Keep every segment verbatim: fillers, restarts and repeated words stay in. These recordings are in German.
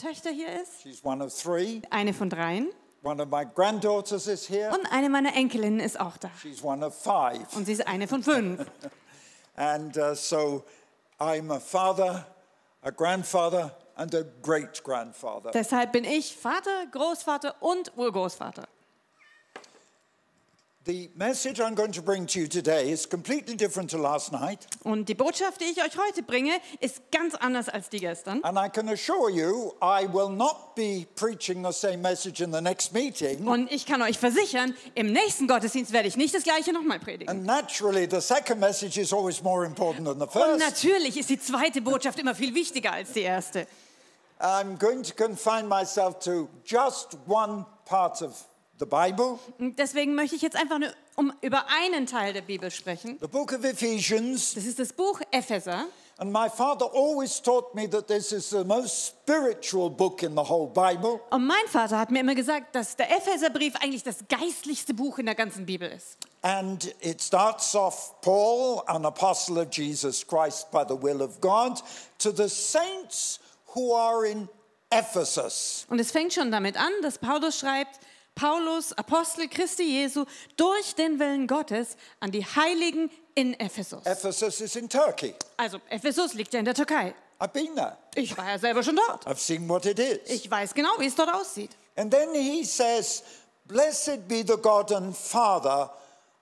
Töchter hier ist. She's one of three. Eine von dreien. One of my granddaughters is here. Und eine meiner Enkelinnen ist auch da. She's one of five. Und sie ist eine von fünf. And uh, so I'm a father, a grandfather and a great-grandfather. Deshalb bin ich Vater, Großvater und Urgroßvater. The message I'm going to bring to you today is completely different to last night. Und die Botschaft, die ich euch heute bringe, ist ganz anders als die gestern. And I can assure you, I will not be preaching the same message in the next meeting. Und ich kann euch versichern, im nächsten Gottesdienst werde ich nicht das gleiche nochmal predigen. And naturally, the second message is always more important than the first. Und natürlich ist die zweite Botschaft immer viel wichtiger als die erste. I'm going to confine myself to just one part of the Bible. Deswegen möchte ich jetzt einfach nur um, über einen Teil der Bibel sprechen. The book of Ephesians. Das ist das Buch Epheser. And my father always taught me that this is the most spiritual book in the whole Bible. Und mein Vater hat mir immer gesagt, dass der Epheserbrief eigentlich das geistlichste Buch in der ganzen Bibel ist. And it starts off Paul, an apostle of Jesus Christ by the will of God, to the saints who are in Ephesus. Und es fängt schon damit an, dass Paulus schreibt: Paulus, Apostel Christi Jesu, durch den Willen Gottes an die Heiligen in Ephesus. Ephesus is in Turkey. Also Ephesus liegt ja in der Türkei. I've been there. Ich war ja selber schon dort. I've seen what it is. Ich weiß genau, wie es dort aussieht. And then he says, "Blessed be the God and Father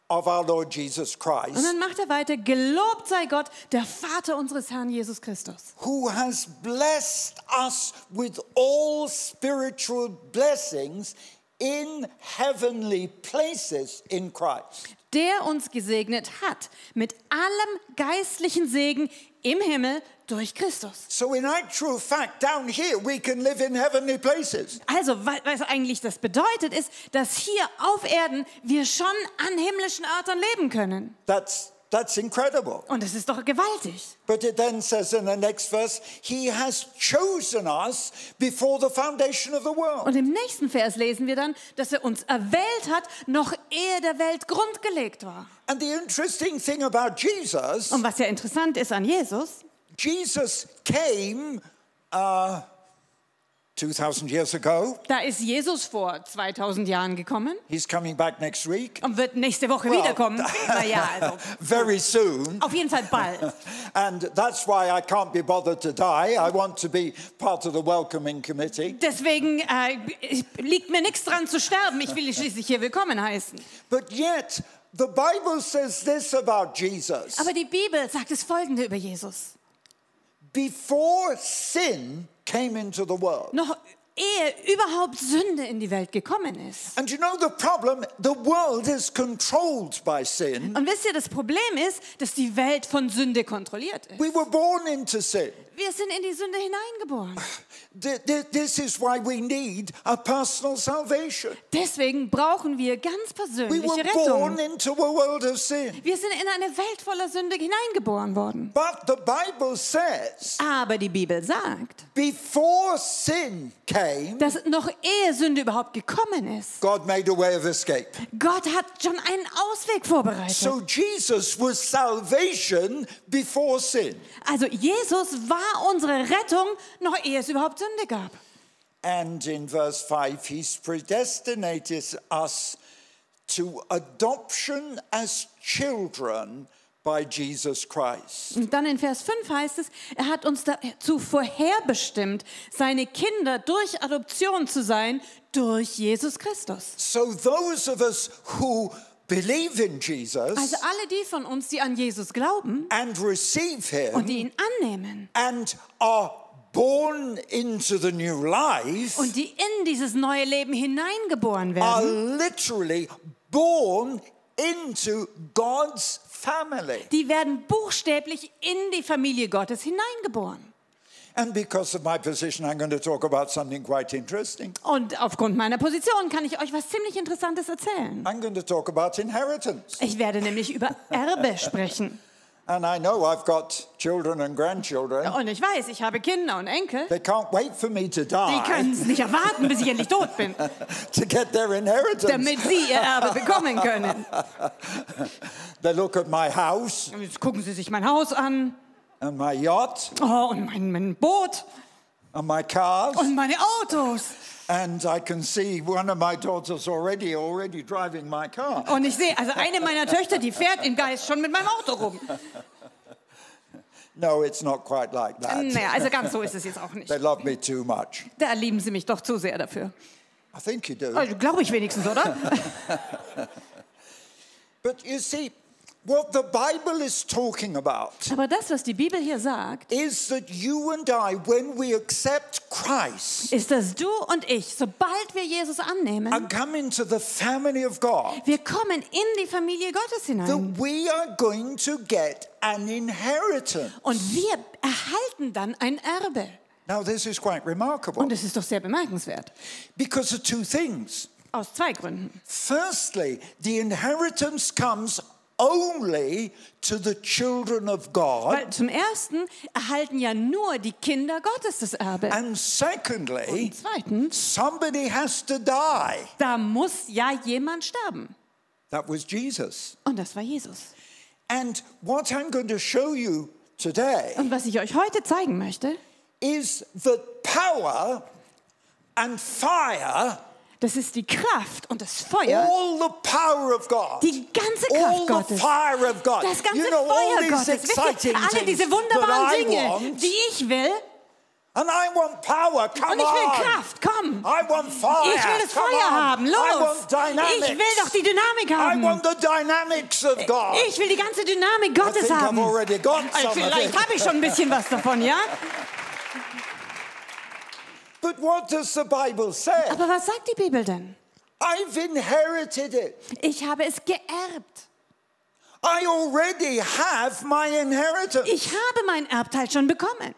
of our Lord Jesus Christ." Und dann macht er weiter: Gelobt sei Gott, der Vater unseres Herrn Jesus Christus. Who has blessed us with all spiritual blessings in heavenly places in Christ. Der uns gesegnet hat mit allem geistlichen Segen im Himmel durch Christus. So in actual fact, down here we can live in heavenly places. Also was eigentlich das bedeutet ist, dass hier auf Erden wir schon an himmlischen Örtern leben können. That's That's incredible. Und das ist doch gewaltig. But it then says in the next verse, he has chosen us before the foundation of the world. Und im nächsten Vers lesen wir dann, dass er uns erwählt hat, noch ehe der Welt grundgelegt war. And the interesting thing about Jesus. Und was ja interessant ist an Jesus. Jesus came uh, two thousand years ago. Da ist Jesus vor zweitausend Jahren gekommen. He's coming back next week. Und wird nächste Woche well, wiederkommen. Na ja, also. Very soon. Auf jeden Fall bald. And that's why I can't be bothered to die. I want to be part of the welcoming committee. Deswegen äh, liegt mir nichts dran zu sterben. Ich will schließlich hier willkommen heißen. But yet the Bible says this about Jesus. Aber die Bibel sagt das Folgende über Jesus. Before sin came into the world. Noch ehe überhaupt Sünde in die Welt gekommen ist. And you know the problem, the world is controlled by sin. Und wisst ihr, das Problem ist, dass die Welt von Sünde kontrolliert ist. We were born into sin. Wir sind in die Sünde hineingeboren. This is why we need a personal salvation. Deswegen brauchen wir ganz persönliche Rettung. We were born into a world of sin. Wir sind in eine Welt voller Sünde hineingeboren worden. But the Bible says, aber die Bibel sagt, before sin came, dass noch ehe Sünde überhaupt gekommen ist, God made a way of escape. Gott hat schon einen Ausweg vorbereitet. So Jesus was salvation before sin. Also Jesus war unsere Rettung, noch ehe es überhaupt Sünde gab. And in verse five, he's predestinated us to adoption as children by Jesus Christ. Und dann in Vers fünf heißt es, er hat uns dazu vorherbestimmt, seine Kinder durch Adoption zu sein, durch Jesus Christus. So those of us who believe in Jesus, also alle die von uns, die an Jesus glauben and receive him, und die ihn annehmen and are born into the new life, und die in dieses neue Leben hineingeboren werden, are literally born into God's family. Die werden buchstäblich in die Familie Gottes hineingeboren. And because of my position, I'm going to talk about something quite interesting. Und aufgrund meiner Position kann ich euch was ziemlich Interessantes erzählen. I'm going to talk about inheritance. Ich werde nämlich über Erbe sprechen. And I know I've got children and grandchildren. Und ich weiß, ich habe Kinder und Enkel. They can't wait for me to die. Die können es nicht erwarten, bis ich endlich tot bin. To get their inheritance. Damit sie ihr Erbe bekommen können. They look at my house. Jetzt gucken sie sich mein Haus an. And my yacht. Oh, und mein, mein Boot. And my cars. Und meine Autos. And I can see one of my daughters already already driving my car. Und ich sehe, also eine meiner Töchter, die fährt im Geist schon mit meinem Auto rum. No, it's not quite like that. Naja, also ganz so ist es jetzt auch nicht. They love me too much. Da lieben sie mich doch zu sehr dafür. I think you do. Also, glaube ich wenigstens, oder? But you see, what the Bible is talking about. Aber das, was die Bibel hier sagt, is that you and I, when we accept Christ, ist, dass du und ich, sobald wir Jesus annehmen, and come into the family of God, wir kommen in die Familie Gottes hinein. That we are going to get an inheritance. Und wir erhalten dann ein Erbe. Now this is quite remarkable. Und das ist doch sehr bemerkenswert. Because of two things. Aus zwei Gründen. Firstly, the inheritance comes only to the children of God. Weil zum ersten erhalten ja nur die Kinder Gottes das Erbe. And secondly, und zweitens, somebody has to die. Da muss ja jemand sterben. That was Jesus. Und das war Jesus. And what I'm going to show you today. Und was ich euch heute zeigen möchte, is the power and fire. Das ist die Kraft und das Feuer. All the power of God. Die ganze Kraft all Gottes. The fire of God. Das ganze you know, Feuer Gottes. Wirklich, alle diese wunderbaren Dinge, want, die ich will. And I want power. Come und ich will on. Kraft, komm. I want fire. Ich will das Come Feuer on. Haben, los. I want dynamics. Ich will doch die Dynamik haben. I want the dynamics of God. Ich will die ganze Dynamik Gottes I think haben. I've already got some Vielleicht habe ich schon ein bisschen was davon, ja? But what does the Bible say? Aber was sagt die Bibel denn? I've inherited it. Ich habe es geerbt. I already have my inheritance. Ich habe meinen Erbteil schon bekommen.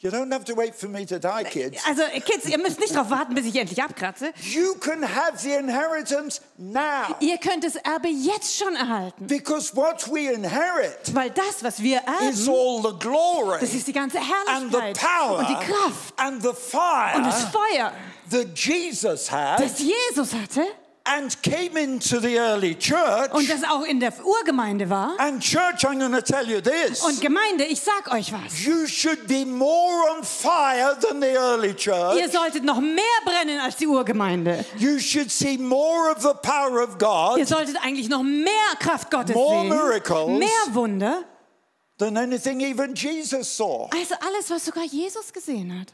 You don't have to wait for me to die, kids. Also, Kids, ihr müsst nicht darauf warten, bis ich endlich abkratze. You can have the inheritance now. Ihr könnt das Erbe jetzt schon erhalten. Because what we inherit, weil das, was wir erben, is all the glory, das ist die ganze Herrlichkeit and the power, und die Kraft and the fire, und das Feuer, that Jesus had, das Jesus hatte. And came into the early church. Und das auch in der Urgemeinde war. And church, I'm going to tell you this. Und Gemeinde, ich sag euch was. You should be more on fire than the early church. Ihr solltet noch mehr brennen als die Urgemeinde. You should see more of the power of God. Ihr solltet eigentlich noch mehr Kraft Gottes more sehen. Miracles, mehr Wunder. Than anything even Jesus saw. Also alles, was sogar Jesus gesehen hat.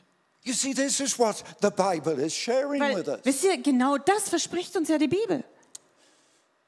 You see, this is what the Bible is sharing Weil, with us. Wisst ihr, genau das verspricht uns ja die Bibel.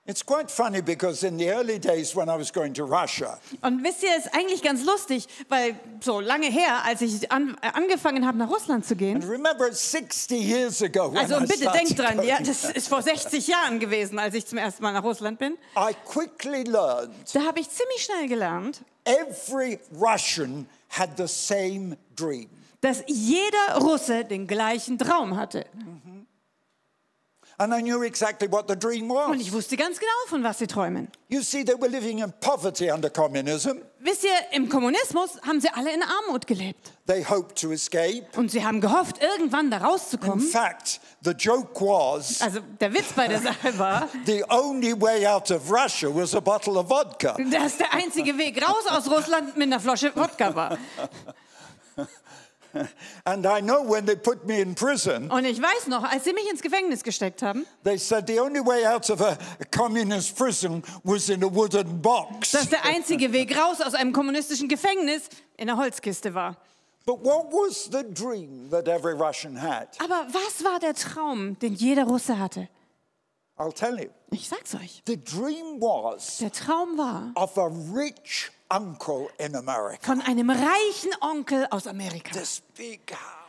It's quite funny because in the early days when I was going to Russia. Und wisst ihr, ist eigentlich ganz lustig, weil so lange her, als ich an, angefangen habe nach Russland zu gehen. And remember sixty years ago when also und bitte denkt dran, ja, das ist vor sechzig Jahren gewesen, als ich zum ersten Mal nach Russland bin. I quickly learned. Da habe ich ziemlich schnell gelernt. Every Russian had the same dream. Dass jeder Russe den gleichen Traum hatte. Mm-hmm. And I knew exactly what the dream was. Und ich wusste ganz genau, von was sie träumen. You see, they were living in poverty under communism. Wisst ihr, im Kommunismus haben sie alle in Armut gelebt. They hoped to escape. Und sie haben gehofft, irgendwann da rauszukommen. In fact, the joke was. Also der Witz bei der Sache war. The only way out of Russia was a bottle of vodka. Dass der einzige Weg raus aus Russland mit einer Flasche Wodka war. And I know when they put me in prison. Und ich weiß noch, als sie mich ins Gefängnis gesteckt haben. They said the only way out of a communist prison was in a wooden box. Dass der einzige Weg raus aus einem kommunistischen Gefängnis in einer Holzkiste war. But what was the dream that every Russian had? Aber was war der Traum, den jeder Russe hatte? I'll tell you. Ich sag's euch. The dream was. Der Traum war. Of a rich uncle in America. Von einem reichen Onkel aus Amerika. This big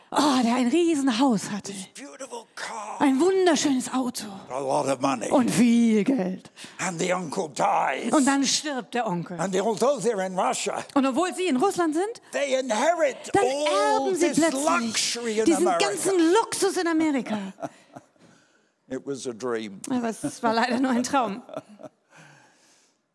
house. Oh, der ein Riesenhaus hatte. This beautiful car. Ein wunderschönes Auto. A lot of money. Und viel Geld. And the uncle dies. Und dann stirbt der Onkel. And although they're in Russia. Und obwohl sie in Russland sind, they inherit dann all erben sie this plötzlich luxury in diesen America. Ganzen Luxus in Amerika. It was a dream. Aber es war leider nur ein Traum.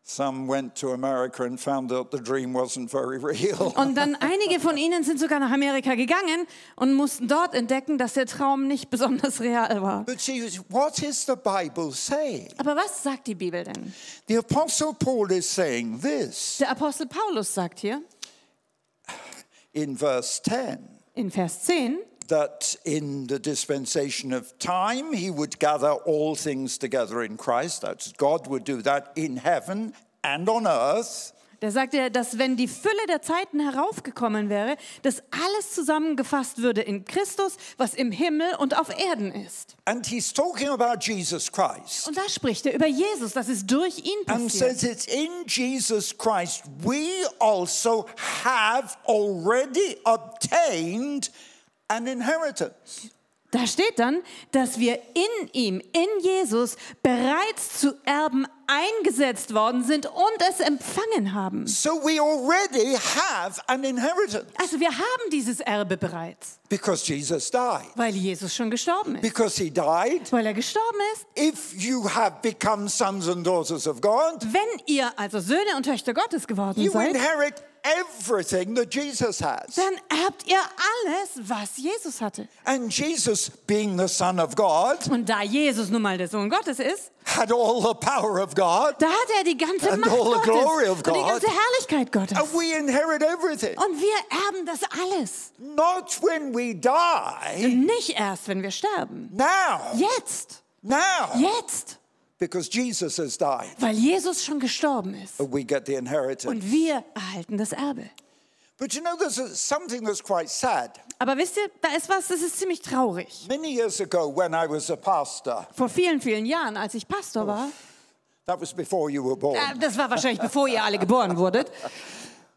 Some went to America and found out the dream wasn't very real. Und dann einige von ihnen sind sogar nach Amerika gegangen und mussten dort entdecken, dass der Traum nicht besonders real war. But see, what is the Bible saying? Aber was sagt die Bibel denn? The Apostle Paul is saying this. Der Apostel Paulus sagt hier in verse ten. in Vers zehn, that in the dispensation of time he would gather all things together in Christ. That's God would do that in heaven and on earth. Da sagt er, dass wenn die Fülle der Zeiten heraufgekommen wäre, dass alles zusammengefasst würde in Christus, was im Himmel und auf Erden ist. And he's talking about Jesus Christ. Und da spricht er über Jesus, das ist durch ihn passiert. And says it's in Jesus Christ we also have already obtained an inheritance. Da steht dann, dass wir in ihm, in Jesus, bereits zu Erben eingesetzt worden sind und es empfangen haben. So we already have an inheritance. Also wir haben dieses Erbe bereits. Because Jesus died. Weil Jesus schon gestorben ist. Because he died. Weil er gestorben ist. If you have become sons and daughters of God. Wenn ihr also Söhne und Töchter Gottes geworden you seid. Inherit everything that Jesus has. Dann erbt ihr alles, was Jesus hatte. And Jesus, being the Son of God, und da Jesus nun mal der Sohn Gottes ist, had all the power of God. Da hat er die ganze Macht Gottes und die ganze Herrlichkeit Gottes. And we inherit everything. Und wir erben das alles. Not when we die. Und nicht erst, wenn wir sterben. Now. Jetzt. Now. Jetzt. Because Jesus has died. Weil Jesus schon gestorben ist. We get the inheritance. Und wir erhalten das Erbe. But you know, there's something that's quite sad. Aber wisst ihr, da ist was, das ist ziemlich traurig. Many years ago, when I was a pastor. Vor vielen, vielen Jahren, als ich Pastor war. That was before you were born. Das war wahrscheinlich bevor ihr alle geboren wurdet.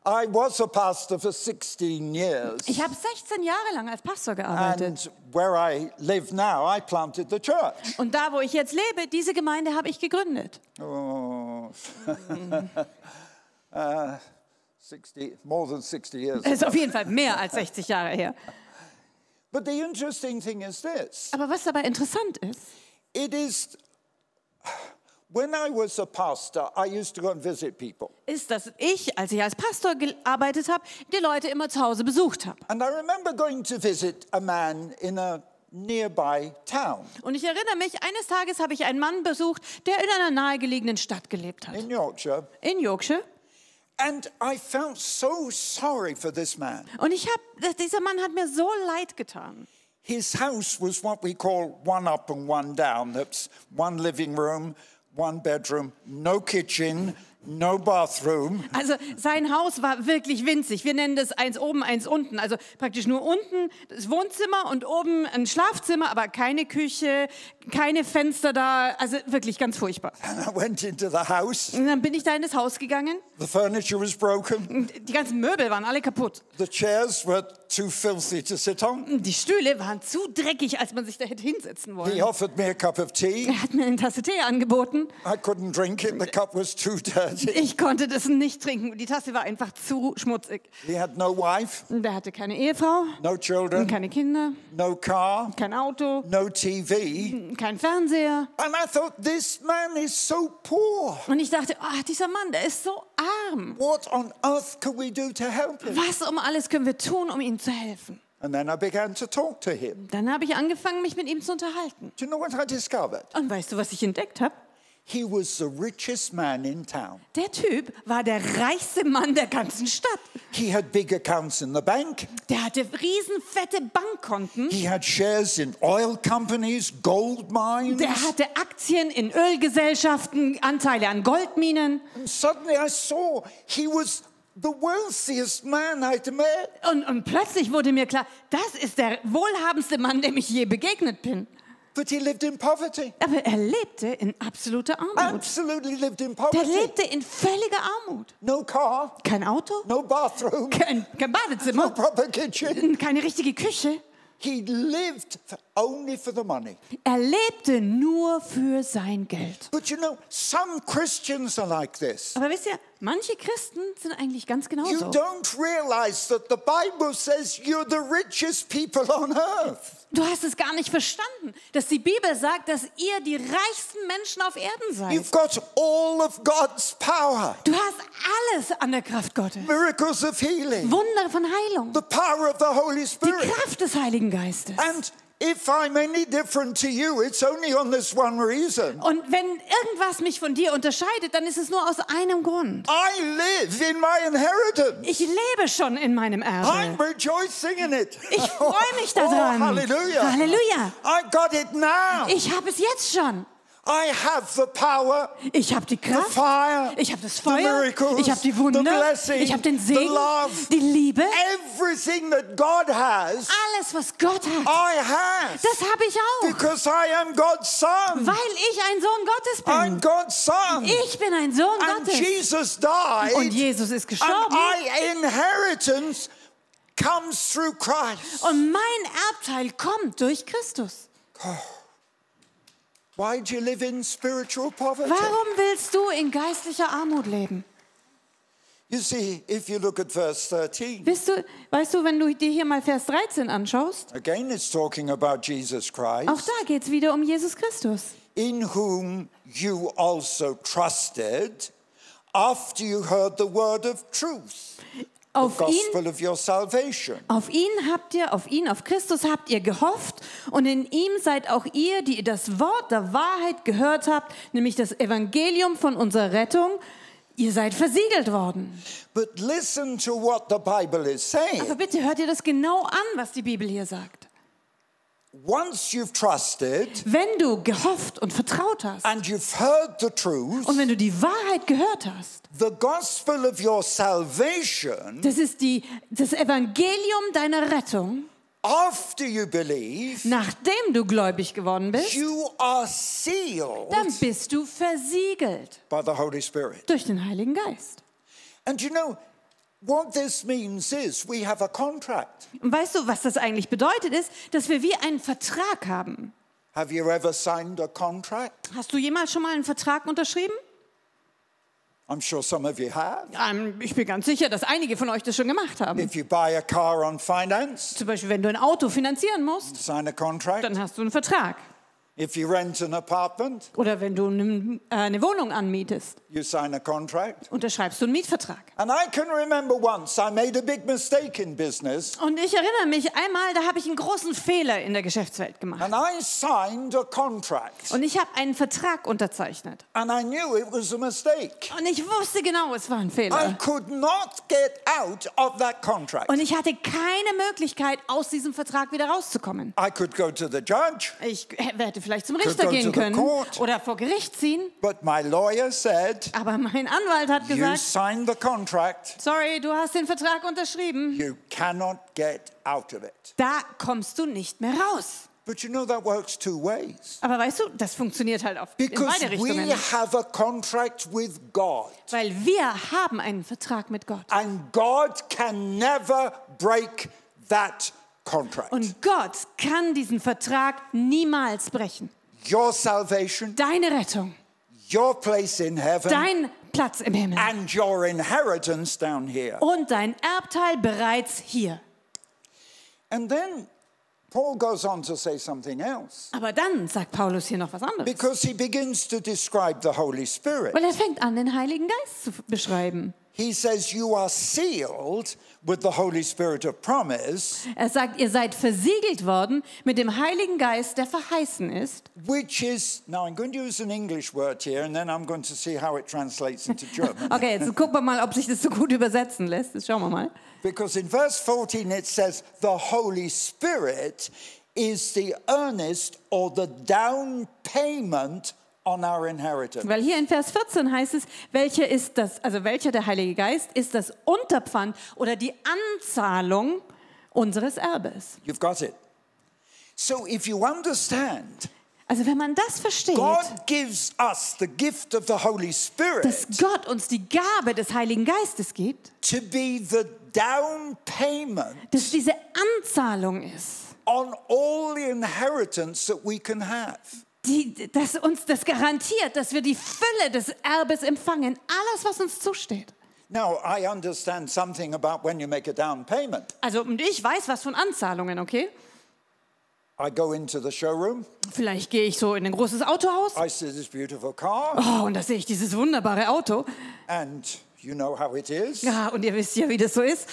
I was a pastor for sixteen years. Ich habe sechzehn Jahre lang als Pastor gearbeitet. And where I live now, I planted the church. Und da, wo ich jetzt lebe, diese Gemeinde habe ich gegründet. Oh. uh, sixty, more than sixty years. Es ist auf jeden Fall mehr als sechzig Jahre her. But the interesting thing is this. Aber was dabei interessant ist, it is when I was a pastor, I used to go and visit people. Ist, dass ich, als ich als Pastor gearbeitet habe, die Leute immer zu Hause besucht habe. And I remember going to visit a man in a nearby town. Und ich erinnere mich, eines Tages habe ich einen Mann besucht, der in einer nahegelegenen Stadt gelebt hat. In Yorkshire. In Yorkshire. And I felt so sorry for this man. Und ich habe, dieser Mann hat mir so leid getan. His house was what we call one up and one down. That's one living room. One bedroom, no kitchen, no bathroom. Also sein Haus war wirklich winzig. Wir nennen das eins oben, eins unten. Also praktisch nur unten das Wohnzimmer und oben ein Schlafzimmer, aber keine Küche, keine Fenster da. Also wirklich ganz furchtbar. And I went into the house. Und dann bin ich da in das Haus gegangen. The furniture was broken. Die ganzen Möbel waren alle kaputt. The chairs were too filthy to sit on. Die Stühle waren zu dreckig, als man sich da hätte hinsetzen wollen. He offered me a cup of tea. Er hat mir eine Tasse Tee angeboten. I couldn't drink it. The cup was too dirty. Ich konnte das nicht trinken. Die Tasse war einfach zu schmutzig. He had no wife. Der hatte keine Ehefrau. No children. Keine Kinder. No car. Kein Auto. No T V. Kein Fernseher. And I thought, this man is so poor. Und ich dachte, oh, dieser Mann, der ist so arm. What on earth can we do to help him? Was um alles können wir tun, um ihn zu helfen? And then I began to talk to him. Dann habe ich angefangen, mich mit ihm zu unterhalten. Do you know what I discovered? Und weißt du, was ich entdeckt habe? He was the richest man in town. Der Typ war der reichste Mann der ganzen Stadt. He had big accounts in the bank. Der hatte riesenfette Bankkonten. He had shares in oil companies, gold mines. Der hatte Aktien in Ölgesellschaften, Anteile an Goldminen. And suddenly I saw he was the wealthiest man I'd met. Und, und plötzlich wurde mir klar, das ist der wohlhabendste Mann, dem ich je begegnet bin. But he lived in poverty. Aber er lebte in absoluter Armut. Absolutely lived in poverty. Er lebte in völliger Armut. No car. Kein Auto. No bathroom. Kein, kein Badezimmer. No proper kitchen. Keine richtige Küche. He lived only for the money. Er lebte nur für sein Geld. But you know, some Christians are like this. Aber wisst ihr, manche Christen sind eigentlich ganz genauso. You don't realize that the Bible says you're the richest people on earth. Du hast es gar nicht verstanden, dass die Bibel sagt, dass ihr die reichsten Menschen auf Erden seid. You've got all of God's power. Du hast alles an der Kraft Gottes. Miracles of healing. Wunder von Heilung. The power of the Holy Spirit. Die Kraft des Heiligen Geistes. And If I'm any different to you, it's only on this one reason. Und wenn irgendwas mich von dir unterscheidet, dann ist es nur aus einem Grund. I live in my inheritance. Ich lebe schon in meinem Erbe. I'm rejoicing in it. Ich freue mich daran. Oh, Halleluja. Halleluja. I got it now. Ich habe es jetzt schon. I have the power, ich habe die Kraft, the fire, ich habe das Feuer, the miracles, ich habe die Wunder, the blessing, ich habe den Segen, the love, die Liebe. Everything that God has, alles, was Gott hat, I have, das habe ich auch. Because I am God's son. Weil ich ein Sohn Gottes bin. I'm God's son. Ich bin ein Sohn and Gottes. Jesus died, und Jesus ist gestorben. And my inheritance comes through Christ. Und mein Erbteil kommt durch Christus. Oh. Why do you live in spiritual poverty? Warum willst du in geistlicher Armut leben? You see, if you look at verse thirteen. Weißt du, weißt du, wenn du dir hier mal Vers dreizehn anschaust? Again, it's talking about Jesus Christ. Auch da geht's wieder um Jesus Christus. In whom you also trusted, after you heard the word of truth. Auf ihn, auf ihn habt ihr, auf ihn, auf Christus habt ihr gehofft und in ihm seid auch ihr, die ihr das Wort der Wahrheit gehört habt, nämlich das Evangelium von unserer Rettung. Ihr seid versiegelt worden. But listen to what the Bible is saying. Aber bitte hört ihr das genau an, was die Bibel hier sagt. Once you've trusted, wenn du gehofft und vertraut hast, and you've heard the truth, und wenn du die Wahrheit gehört hast, the gospel of your salvation, das ist die, das Evangelium deiner Rettung, after you believe, nachdem du gläubig geworden bist, you are sealed, dann bist du versiegelt by the Holy Spirit, durch den Heiligen Geist. And you know, what this means is we have a contract. Und weißt du, was das eigentlich bedeutet ist, dass wir wie einen Vertrag haben. Have you ever signed a contract? Hast du jemals schon mal einen Vertrag unterschrieben? I'm sure some of you have. Um, ich bin ganz sicher, dass einige von euch das schon gemacht haben. If you buy a car on finance, zum Beispiel, wenn du ein Auto finanzieren musst, sign a contract. Dann hast du einen Vertrag. If you rent an apartment, oder wenn du eine Wohnung anmietest, you sign a contract. Unterschreibst du einen Mietvertrag. And I can remember once I made a big mistake in business. Und ich erinnere mich einmal, da habe ich einen großen Fehler in der Geschäftswelt gemacht. And I signed a contract. Und ich habe einen Vertrag unterzeichnet. And I knew it was a mistake. Und ich wusste genau, es war ein Fehler. I could not get out of that contract. Und ich hatte keine Möglichkeit, aus diesem Vertrag wieder rauszukommen. I could go to the judge. Ich hätte vielleicht zum Richter gehen können oder vor Gericht ziehen. But my lawyer said, aber mein Anwalt hat gesagt, you signed the contract. Sorry, du hast den Vertrag unterschrieben. You cannot get out of it. Da kommst du nicht mehr raus. But you know that works two ways. Aber weißt du, das funktioniert halt auf in beide Richtungen. Because we have a contract with God. Weil wir haben einen Vertrag mit Gott. And God can never break that contract. Und Gott kann diesen Vertrag niemals brechen. Your salvation, deine Rettung, your place in heaven, dein Platz im Himmel, and your inheritance down here, und dein Erbteil bereits hier. And then Paul goes on to say something else. Aber dann sagt Paulus hier noch was anderes. Because he begins to describe the Holy Spirit. Weil er fängt an, den Heiligen Geist zu beschreiben. He says you are sealed with the Holy Spirit of promise. Er sagt, ihr seid versiegelt worden mit dem Heiligen Geist, der verheißen ist. Which is, now I'm going to use an English word here and then I'm going to see how it translates into German. Okay, jetzt gucken wir mal, ob sich das so gut übersetzen lässt. Das schauen wir mal. Because in verse fourteen it says the Holy Spirit is the earnest or the down payment on our inheritance. Weil hier in Vers vierzehn heißt es, welcher ist das, also welcher der Heilige Geist ist das Unterpfand oder die Anzahlung unseres Erbes. You've got it. So if you understand, also wenn man das versteht, God gives us the gift of the Holy Spirit, dass Gott uns die Gabe des Heiligen Geistes gibt, to be the down payment, dass diese Anzahlung ist, on all the inheritance that we can have. Die, dass uns das garantiert, dass wir die Fülle des Erbes empfangen, alles, was uns zusteht. Now, I understand something about when you make a down payment. Also, und ich weiß was von Anzahlungen, okay? I go into the showroom. Vielleicht gehe ich so in ein großes Autohaus. I see this beautiful car. Oh, und da sehe ich dieses wunderbare Auto. And you know how it is. Ja, und ihr wisst ja, wie das so ist.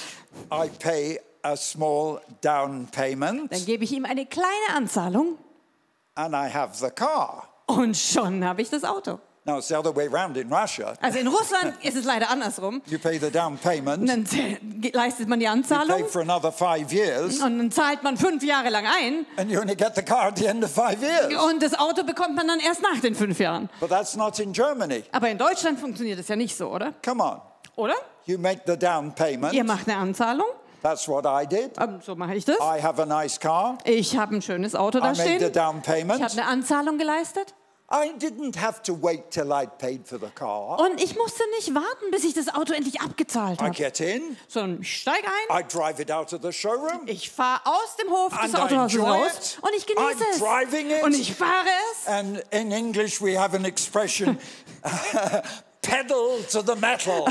I pay a small down payment. Dann gebe ich ihm eine kleine Anzahlung. And I have the car. Und schon habe ich das Auto. No, it's the other way round in Russia. Also in Russland ist es leider andersrum. You pay the down payment. Dann leistet man die Anzahlung. You pay for another five years. Und dann zahlt man fünf Jahre lang ein. And you only get the car at the end of five years. Und das Auto bekommt man dann erst nach den fünf Jahren. But that's not in Germany. Aber in Deutschland funktioniert das ja nicht so, oder? Come on. Oder? You make the down payment. Ihr macht eine Anzahlung. That's what I did. So mache ich das. I have a nice car. Ich habe ein schönes Auto da stehen. I made the down payment. Ich habe eine Anzahlung geleistet. I didn't have to wait till I paid for the car. Und ich musste nicht warten, bis ich das Auto endlich abgezahlt habe. I get in. Sondern ich steige ein. I drive it out of the showroom. Ich fahre aus dem Hof des Autohauses raus und ich genieße I'm es. Driving it. Und ich fahre es. And in English we have an expression. Pedal to the metal.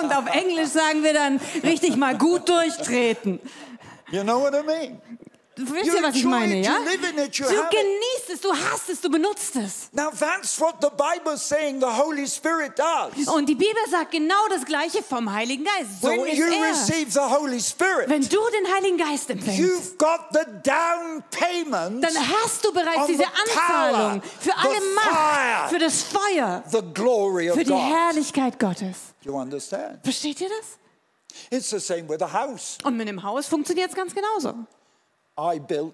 Und auf Englisch sagen wir dann richtig mal gut durchtreten. You know what I mean? Wisst ihr, was ich meine, ja? Du genießt es, du hast es, du benutzt es. Now that's what the Bible saying the Holy Spirit does. Und die Bibel sagt genau das Gleiche vom Heiligen Geist. So When ist you er. Receive the Holy Spirit, wenn du den Heiligen Geist empfängst, you've got the down payment, dann hast du bereits diese Anzahlung für alle Macht, für das Feuer, the glory of für die God. Herrlichkeit Gottes. You understand? Versteht ihr das? It's the same with a house. Und mit dem Haus funktioniert es ganz genauso. I built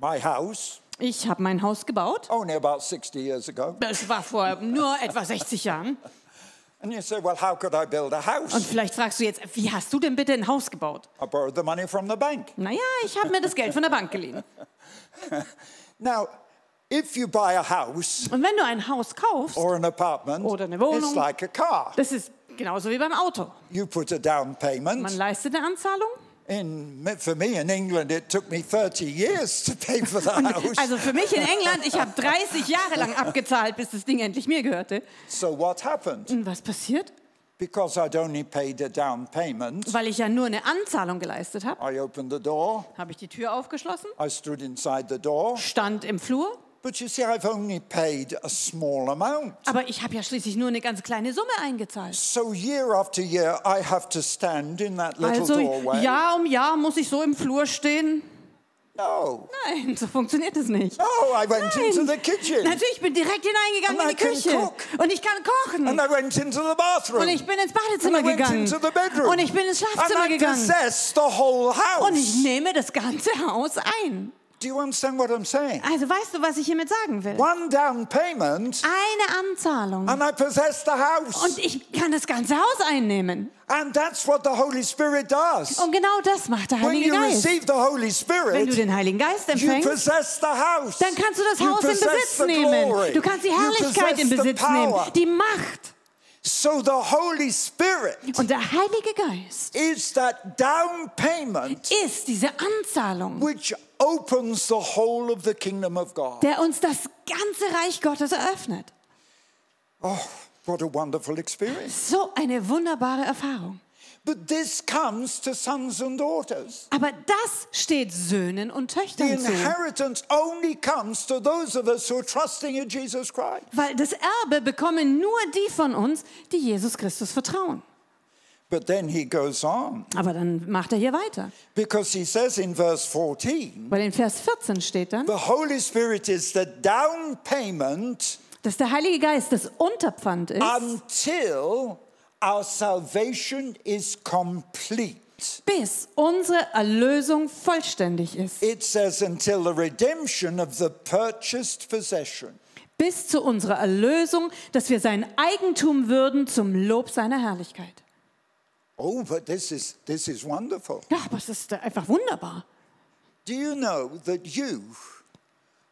my house. Ich habe mein Haus gebaut. Only about sixty years ago. Das war vor nur etwa sechzig Jahren. And you say, well, how could I build a house? Und vielleicht fragst du jetzt, wie hast du denn bitte ein Haus gebaut? I borrowed the money from the bank. Na ja, ich habe mir das Geld von der Bank geliehen. Now, if you buy a house. Und wenn du ein Haus kaufst. Or an apartment. Oder eine Wohnung. It's like a car. Das ist genauso wie beim Auto. You put a down payment. Man leistet eine Anzahlung. In, for me in England it took me thirty years to pay for the house. Also für mich in England, ich habe dreißig Jahre lang abgezahlt, bis das Ding endlich mir gehörte. So what happened? Und was passiert? Because I'd only paid a down payment. Weil ich ja nur eine Anzahlung geleistet habe. I opened the door. Habe ich die Tür aufgeschlossen? I stood inside the door. Stand im Flur. But you see, I've only paid a small amount. Aber ich habe ja schließlich nur eine ganz kleine Summe eingezahlt. So year after year, I have to stand in that little also, doorway. Jahr um Jahr muss ich so im Flur stehen. No. Nein, so funktioniert es nicht. No, I went Nein. into the kitchen. Natürlich, ich bin direkt hineingegangen And in die I Küche. Can cook. Und ich kann kochen. And I went into the bathroom. Und ich bin ins Badezimmer And I gegangen. Went into the bedroom. Und ich bin ins Schlafzimmer And I gegangen. Possess the whole house. Und ich nehme das ganze Haus ein. Do you understand what I'm saying? Also weißt du, was ich hiermit sagen will? One down payment, eine Anzahlung. And I possess the house. Und ich kann das ganze Haus einnehmen. And that's what the Holy Spirit does. Und genau das macht der Heilige When you Geist. Receive the Holy Spirit, wenn du den Heiligen Geist empfängst, you possess the house. Dann kannst du das you Haus in Besitz nehmen. Glory. Du kannst die Herrlichkeit in Besitz nehmen, die Macht. So the Holy Spirit und der Heilige Geist is that down payment, ist diese Anzahlung, which opens the whole of the kingdom of God. Der uns das ganze Reich Gottes eröffnet. Oh, what a wonderful experience! So eine wunderbare Erfahrung. But this comes to sons and daughters. Aber das steht Söhnen und Töchtern zu. The inheritance only comes to those of us who are trusting in Jesus Christ. Weil das Erbe bekommen nur die von uns, die Jesus Christus vertrauen. But then he goes on. Aber dann macht er hier weiter. Because he says in verse fourteen. Weil in Vers vierzehn steht dann. The Holy Spirit is the down payment. Dass der Heilige Geist das Unterpfand ist. Until our salvation is complete. Bis unsere Erlösung vollständig ist. It says until the redemption of the purchased possession. Bis zu unserer Erlösung, dass wir sein Eigentum würden zum Lob seiner Herrlichkeit. Oh, but this is this is wonderful. Ja, aber es ist einfach wunderbar. Do you know that you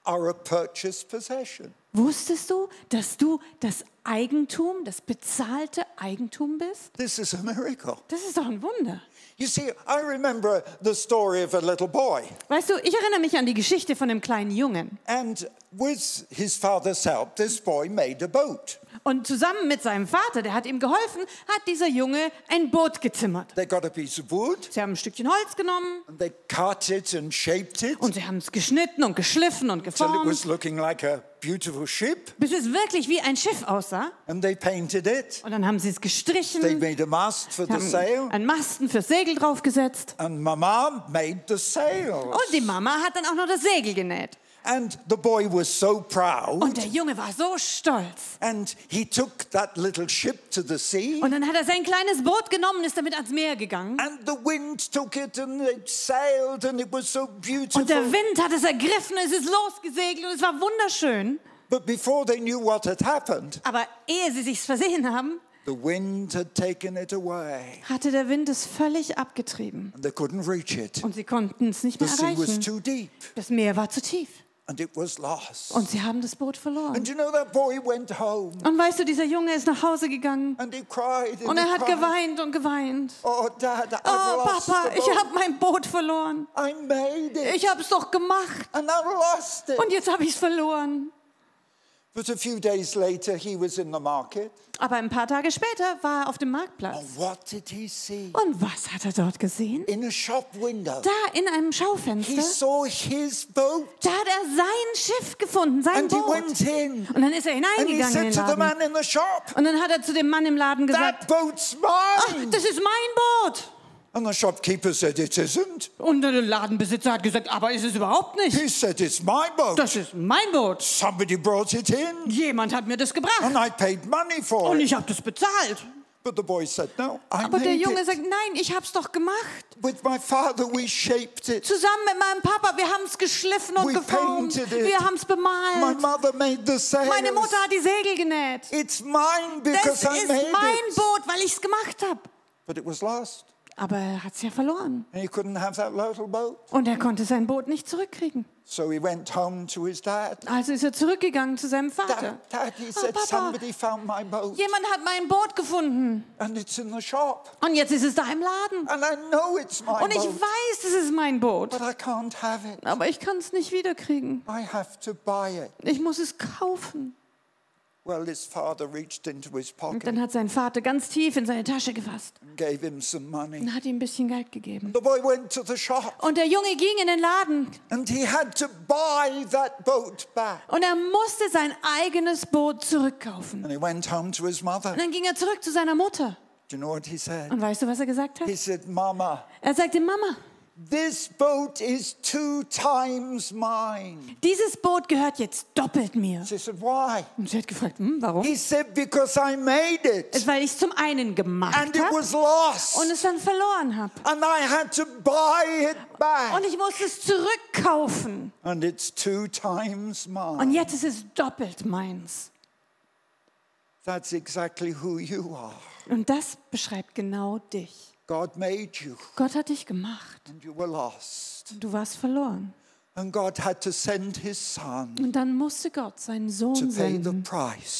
are a purchased possession? Wusstest du, dass du das Eigentum, das bezahlte Eigentum bist? This is a miracle. Das ist doch ein Wunder. You see, I remember the story of a little boy. Weißt du, ich erinnere mich an die Geschichte von dem kleinen Jungen. And with his father's help, this boy made a boat. Und zusammen mit seinem Vater, der hat ihm geholfen, hat dieser Junge ein Boot gezimmert. They got a piece of wood. Sie haben ein Stückchen Holz genommen. And they cut it and shaped it. Und sie haben es geschnitten und geschliffen und geformt. So it was looking like a beautiful ship. Bis es wirklich wie ein Schiff aussah. And they painted it. Und dann haben sie es gestrichen. They made a mast for the sail. Ein Masten fürs Segel draufgesetzt. And Mama made the sails. Und die Mama hat dann auch noch das Segel genäht. And the boy was so proud. Und der Junge war so stolz. And he took that little ship to the sea. Und dann hat er sein kleines Boot genommen, ist damit ans Meer gegangen. And the wind took it and it sailed and it was so beautiful. Und der Wind hat es ergriffen, es ist losgesegelt und es war wunderschön. But before they knew what had happened. Aber ehe sie sich's versehen haben, the wind had taken it away. Hatte der Wind es völlig abgetrieben. And they couldn't reach it. Und sie konnten es nicht mehr erreichen. The sea was too deep. Das Meer war zu tief. And it was lost. Und sie haben das Boot verloren. And you know, that boy went home. Und weißt du, dieser Junge ist nach Hause gegangen. And he cried, und er hat cried. geweint und geweint. Oh, Dad, I've oh lost Papa, the boat. Ich habe mein Boot verloren. I made it. Ich habe es doch gemacht. And I lost it. Und jetzt habe ich es verloren. But a few days later, he was in the market. Aber ein paar Tage später war er auf dem Marktplatz. And what did he see? Und was hat er dort gesehen? In a shop window. Da in einem Schaufenster. He saw his boat. Da hat er sein Schiff gefunden, sein And Boot. He went in. Und dann ist er hineingegangen And he in den Laden. To the man in the shop, und dann hat er zu dem Mann im Laden gesagt: That boat's mine. Oh, das ist mein Boot. And the shopkeeper said it isn't. Und der Ladenbesitzer hat gesagt, aber ist es überhaupt nicht. He said it's my boat. Das ist mein Boot. Somebody brought it in. Jemand hat mir das gebracht. And I paid money for Und ich habe das bezahlt. But the boy said, no, I aber der Junge it. sagt, nein, ich habe es doch gemacht. With my father we shaped it. Zusammen mit meinem Papa, wir haben es geschliffen und we geformt. Wir haben es bemalt. My mother made the sails. Meine Mutter hat die Segel genäht. It's mine because das I ist made mein it. Boot, weil ich es gemacht habe. But it was lost. Aber er hat es ja verloren. Und er konnte sein Boot nicht zurückkriegen. So he went home to his dad. Also ist er zurückgegangen zu seinem Vater. Dad, Dad, he said, oh, Papa, somebody found my boat. Jemand hat mein Boot gefunden. And it's in the shop. Und jetzt ist es da im Laden. And I know it's my Und ich boat. weiß, es ist mein Boot. But I can't have it. Aber ich kann es nicht wiederkriegen. I have to buy it. Ich muss es kaufen. Well, his father reached into his pocket. Und dann hat sein Vater ganz tief in seine Tasche gefasst. Gave him some money. Und hat ihm ein bisschen Geld gegeben. And the boy went to the shop. Und der Junge ging in den Laden. And he had to buy that boat back. Und er musste sein eigenes Boot zurückkaufen. And he went home to his mother. Und dann ging er zurück zu seiner Mutter. Do you know what he said? Und weißt du, was er gesagt hat? He said, Mama. Er sagte, Mama. This boat is two times mine. Dieses Boot gehört jetzt doppelt mir. She said, why? Und sie hat gefragt, hm, warum? He said, because I made it. Es, weil ich es zum einen gemacht habe. And it was lost. Und es dann verloren habe. And I had to buy it back. Und ich musste es zurückkaufen. And it's two times mine. Und jetzt ist es doppelt meins. That's exactly who you are. Und das beschreibt genau dich. God made you. Gott hat dich gemacht. And you were lost. Und du warst verloren. And God had to send his son. Und dann musste Gott seinen Sohn senden,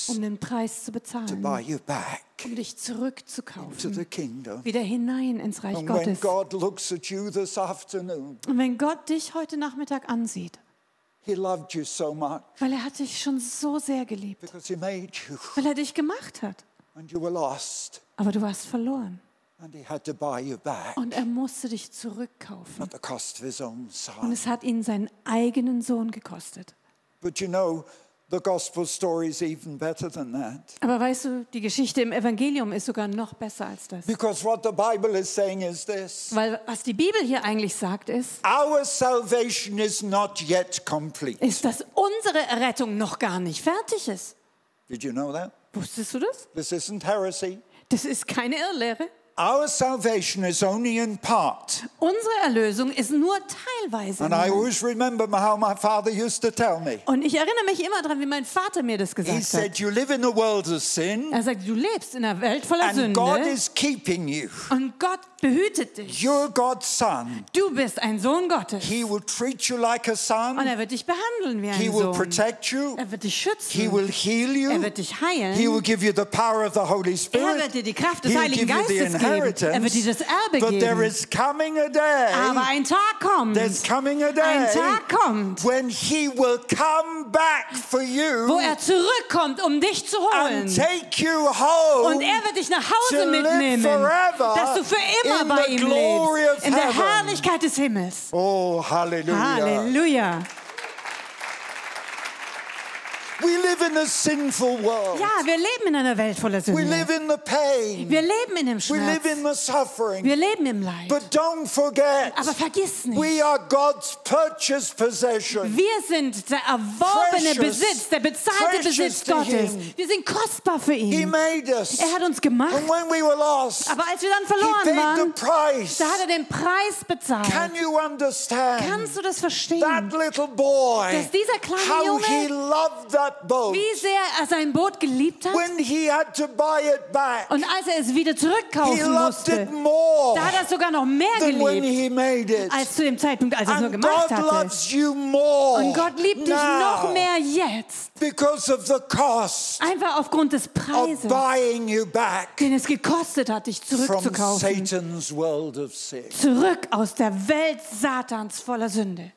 um den Preis zu bezahlen, to buy you back, um dich zurückzukaufen, into the kingdom. Wieder hinein ins Reich And Gottes. When God looks at you this afternoon, und wenn Gott dich heute Nachmittag ansieht, he loved you so much, weil er hat dich schon so sehr geliebt, because he made you. Weil er dich gemacht hat, and you were lost. Aber du warst verloren. And he had to buy you back. Und er musste dich zurückkaufen. At the cost of his own son. Und es hat ihn seinen eigenen Sohn gekostet. But you know, the gospel story is even better than that. Aber weißt du, die Geschichte im Evangelium ist sogar noch besser als das. Because what the Bible is saying is this. Weil was die Bibel hier eigentlich sagt ist, our salvation is not yet complete. Ist, dass unsere Errettung noch gar nicht fertig ist. Did you know that? Wusstest du das? This isn't heresy. Das ist keine Irrlehre. Our salvation is only in part. Unsere Erlösung ist nur teilweise. And I always remember how my father used to tell me. Und ich erinnere mich immer daran, wie mein Vater mir das gesagt hat. He said, you live in a world of sin. Er sagt, du lebst in einer Welt voller and Sünde. God is keeping you. Und Gott behütet dich. You're God's son. Du bist ein Sohn Gottes. He will treat you like a son. Und er wird dich behandeln wie ein Sohn. He will Sohn. protect you. Er wird dich schützen. He will heal you. Er wird dich heilen. He will give you the power of the Holy Spirit. Er wird dir die Kraft des Heiligen Geistes geben. inheritance, er wird dieses Erbe geben. But there is coming a day, aber ein Tag kommt, there's coming a day, ein Tag kommt, when he will come back for you, wo er zurückkommt, um dich zu holen, and take you home, und er wird dich nach Hause mitnehmen, forever, dass du für immer bei ihm lebst, in der Herrlichkeit des Himmels. Oh, Halleluja. Halleluja. We live in a sinful world. Ja, wir leben in einer Welt voller Sünde. We live in the pain. Wir leben in dem Schmerz. We live in the suffering. Wir leben im Leid. But don't forget. Aber vergiss nicht. We are God's purchased possession. Wir sind der erworbene precious, Besitz, der bezahlte Besitz Gottes. Wir sind kostbar für ihn. He made us. Er hat uns gemacht. And when we were lost, aber als wir dann verloren he waren, paid the price. Da hat er den Preis bezahlt. Can you understand? Kannst du das verstehen? That little boy. Dass dieser kleine how Junge, he loved that boat. Wie sehr er sein Boot geliebt hat. When he had to buy it back, und als er es wieder zurückkaufen musste, da hat er es sogar noch mehr geliebt, als zu dem Zeitpunkt, als er es nur gemacht God hatte. Loves you more und Gott liebt now, dich noch mehr jetzt. Because of the cost einfach aufgrund des Preises, den es gekostet hat, dich zurückzukaufen. Zurück aus der Welt Satans voller Sünde.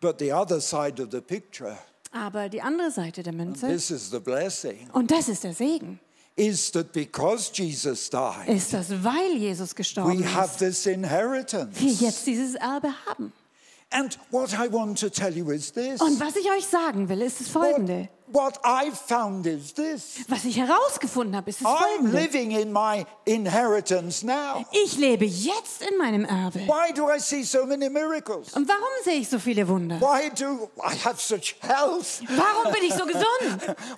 But the other side of the picture, aber die andere Seite der Münze, und das ist der Segen, ist, dass weil Jesus gestorben ist, wir jetzt dieses Erbe haben. Und was ich euch sagen will, ist das Folgende. What I found is this. Was ich herausgefunden habe, ist das Folgende. I'm living in my inheritance now. Ich lebe jetzt in meinem Erbe. Why do I see so many miracles? Und warum sehe ich so viele Wunder? Why do I have such health? Warum bin ich so gesund?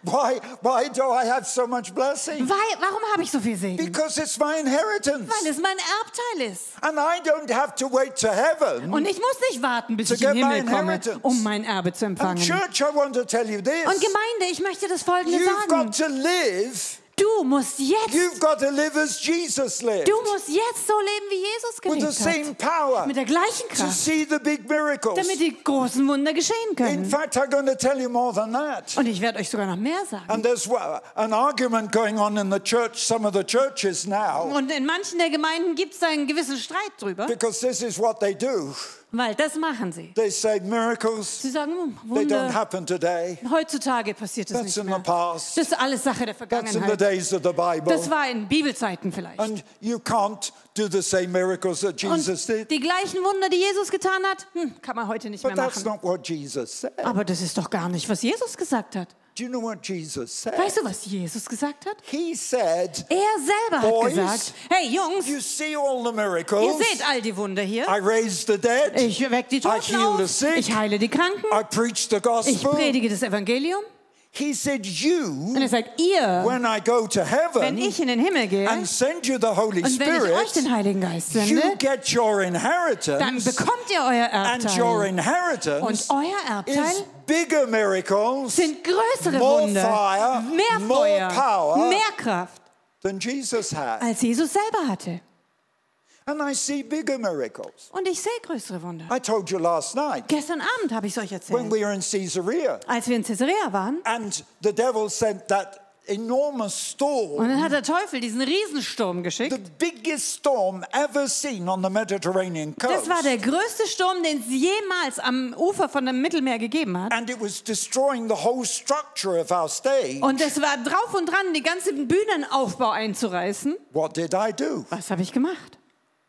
why why do I have so much blessing? Weil, warum habe ich so viel Segen? Because it's my inheritance. Weil es mein Erbteil ist. And I don't have to wait to heaven. Und ich muss nicht warten, bis ich in den Himmel komme, um mein Erbe zu empfangen. And church, I want to tell you this. Und Gemeinde, ich möchte das Folgende You've sagen. Got to live. Du musst jetzt. You've got to live as Jesus lived. Du musst jetzt so leben, wie Jesus gelebt With the same hat. Power. Mit der gleichen Kraft. To see the big miracles. Damit die großen Wunder geschehen können. In fact, I'm going to tell you more than that. Und ich werde euch sogar noch mehr sagen. And there's an argument going on in the church, some of the churches now. Und in manchen der Gemeinden gibt es einen gewissen Streit drüber. Because this is what they do. Weil das machen sie. They say miracles, sie sagen, Wunder, they don't happen today. Heutzutage passiert es nicht mehr. Das ist alles Sache der Vergangenheit. Das war in Bibelzeiten vielleicht. And you can't do the same miracles that Jesus did. Und die gleichen Wunder, die Jesus getan hat, hm, kann man heute nicht But mehr machen. That's not what Jesus said. Aber das ist doch gar nicht, was Jesus gesagt hat. Do you know what Jesus said? Weißt du, was Jesus gesagt hat? He said, er selber hat Boys, gesagt, hey Jungs, you see all the miracles. Ihr seht all die Wunder hier. I raise the dead. Ich wecke die Toten auf. Ich heile die Kranken. I preach the gospel. Ich predige das Evangelium. He said, you, und er sagt, ihr, when I go to heaven, wenn ich in den Himmel gehe and send you the Holy und wenn Spirit, ich euch den Heiligen Geist sende, you get your inheritance, dann bekommt ihr euer Erbteil. And your inheritance und euer Erbteil is bigger miracles, sind größere more Wunder, fire, mehr Feuer, more power, mehr Kraft, than Jesus had. Als Jesus selber hatte. And I see bigger miracles. Und ich sehe größere Wunder. I told you last night. Gestern Abend habe ich euch erzählt. When we were in Caesarea. Als wir in Caesarea waren. And the devil sent that enormous storm. Und dann hat der Teufel diesen Riesensturm geschickt. The biggest storm ever seen on the Mediterranean coast. Das war der größte Sturm, den es jemals am Ufer von dem Mittelmeer gegeben hat. And it was destroying the whole structure of our stage. Und es war drauf und dran, den ganzen Bühnenaufbau einzureißen. What did I do? Was habe ich gemacht?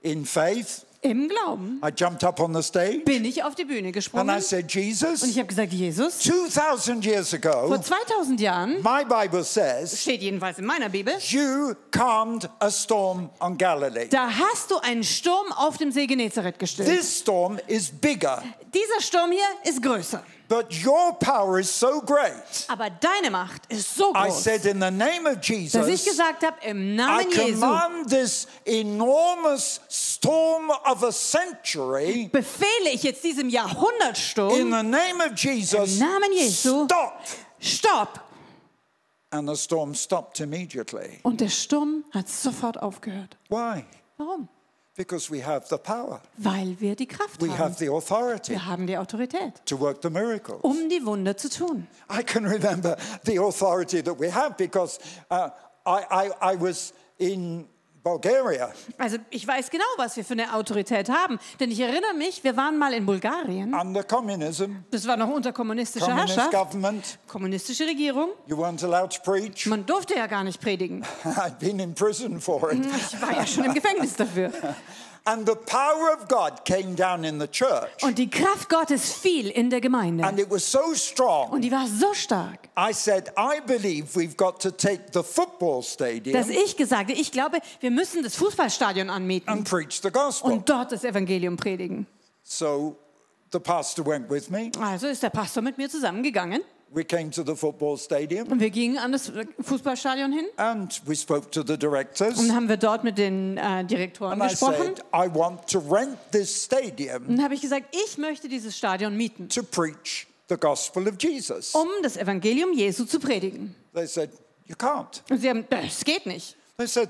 In faith, im Glauben, I jumped up on the stage, bin ich auf die Bühne gesprungen and I said, Jesus, und ich habe gesagt, Jesus, two thousand years ago, vor zweitausend Jahren, my Bible says, steht jedenfalls in meiner Bibel, you calmed a storm on Galilee. Da hast du einen Sturm auf dem See Genezareth gestillt. This storm is bigger. Dieser Sturm hier ist größer. But your power is so great. Aber deine Macht ist so groß. I said in the name of Jesus. Dass ich gesagt habe, im Namen Jesu. I command this enormous storm of a century. Befehle ich jetzt diesem Jahrhundertsturm. In the name of Jesus. Im Namen Jesu. Stop. Stopp. And the storm stopped immediately. Und der Sturm hat sofort aufgehört. Why? Warum? Because we have the power. Weil wir die Kraft we haben. Have the authority. Wir haben die Autorität. To work the miracles. Um die Wunder zu tun. I can remember the authority that we have because uh, I, I I was in Bulgaria. Also ich weiß genau, was wir für eine Autorität haben, denn ich erinnere mich, wir waren mal in Bulgarien. Under communism, das war noch unter kommunistischer Herrschaft. Government, kommunistische Regierung. You weren't allowed to preach. Man durfte ja gar nicht predigen. I'd been in prison for it. Ich war ja schon im Gefängnis dafür. And the power of God came down in the church. Und die Kraft Gottes fiel in der Gemeinde. And it was so strong. Und die war so stark. I said, I believe we've got to take the football stadium. Dass ich gesagt, ich glaube, wir müssen das Fußballstadion anmieten. And preach the gospel. Und dort das Evangelium predigen. So the pastor went with me. Also ist der Pastor mit mir zusammengegangen. We came to the football stadium. Und wir gingen an das Fußballstadion hin. And we spoke to the directors. Und haben wir dort mit den äh, Direktoren And gesprochen. I said, I want to rent this stadium. Und habe ich gesagt, ich möchte dieses Stadion mieten. To preach the gospel of Jesus. Um das Evangelium Jesu zu predigen. They said, you can't. Und sie haben, das geht nicht. They said,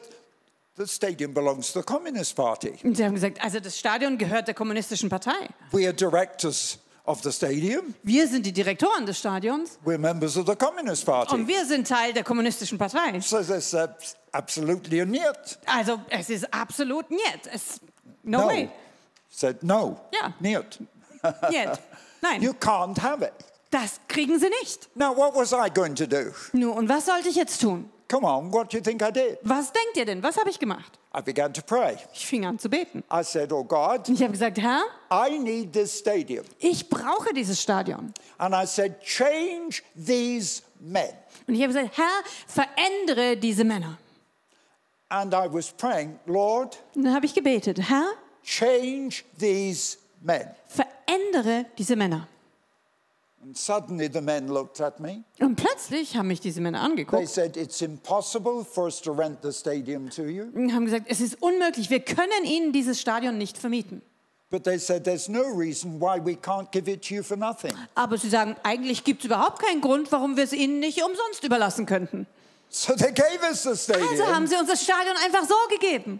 the stadium belongs to the Communist Party. Und sie haben gesagt, also das Stadion gehört der kommunistischen Partei. We are directors. Of the stadium. Wir sind die Direktoren des Stadions. We're members of the Communist Party. Und wir sind Teil der kommunistischen Partei. So this is absolutely niet. Also es ist absolut niet. Es, no, no way. Said no. Ja. Niet. Niet. Nein. You can't have it. Das kriegen sie nicht. Now what was I going to do? Nun, und was sollte ich jetzt tun? Come on, what do you think I did? Was denkt ihr denn? Was habe ich gemacht? I began to pray. Ich fing an zu beten. I said, oh God, ich habe gesagt, Herr, I need this stadium. Ich brauche dieses Stadion. And I said, change these men. Und ich habe gesagt, Herr, verändere diese Männer. And I was praying, Lord, und dann habe ich gebetet, Herr, change these men. Verändere diese Männer. And suddenly the men looked at me. Und plötzlich haben mich diese Männer angeguckt. They said, it's impossible for us to rent the stadium to you. Und haben gesagt, es ist unmöglich, wir können Ihnen dieses Stadion nicht vermieten. But they said, there's no reason why we can't give it to you for nothing. Aber sie sagen, eigentlich gibt es überhaupt keinen Grund, warum wir es Ihnen nicht umsonst überlassen könnten. So they gave us the stadium. Also haben sie uns das Stadion einfach so gegeben.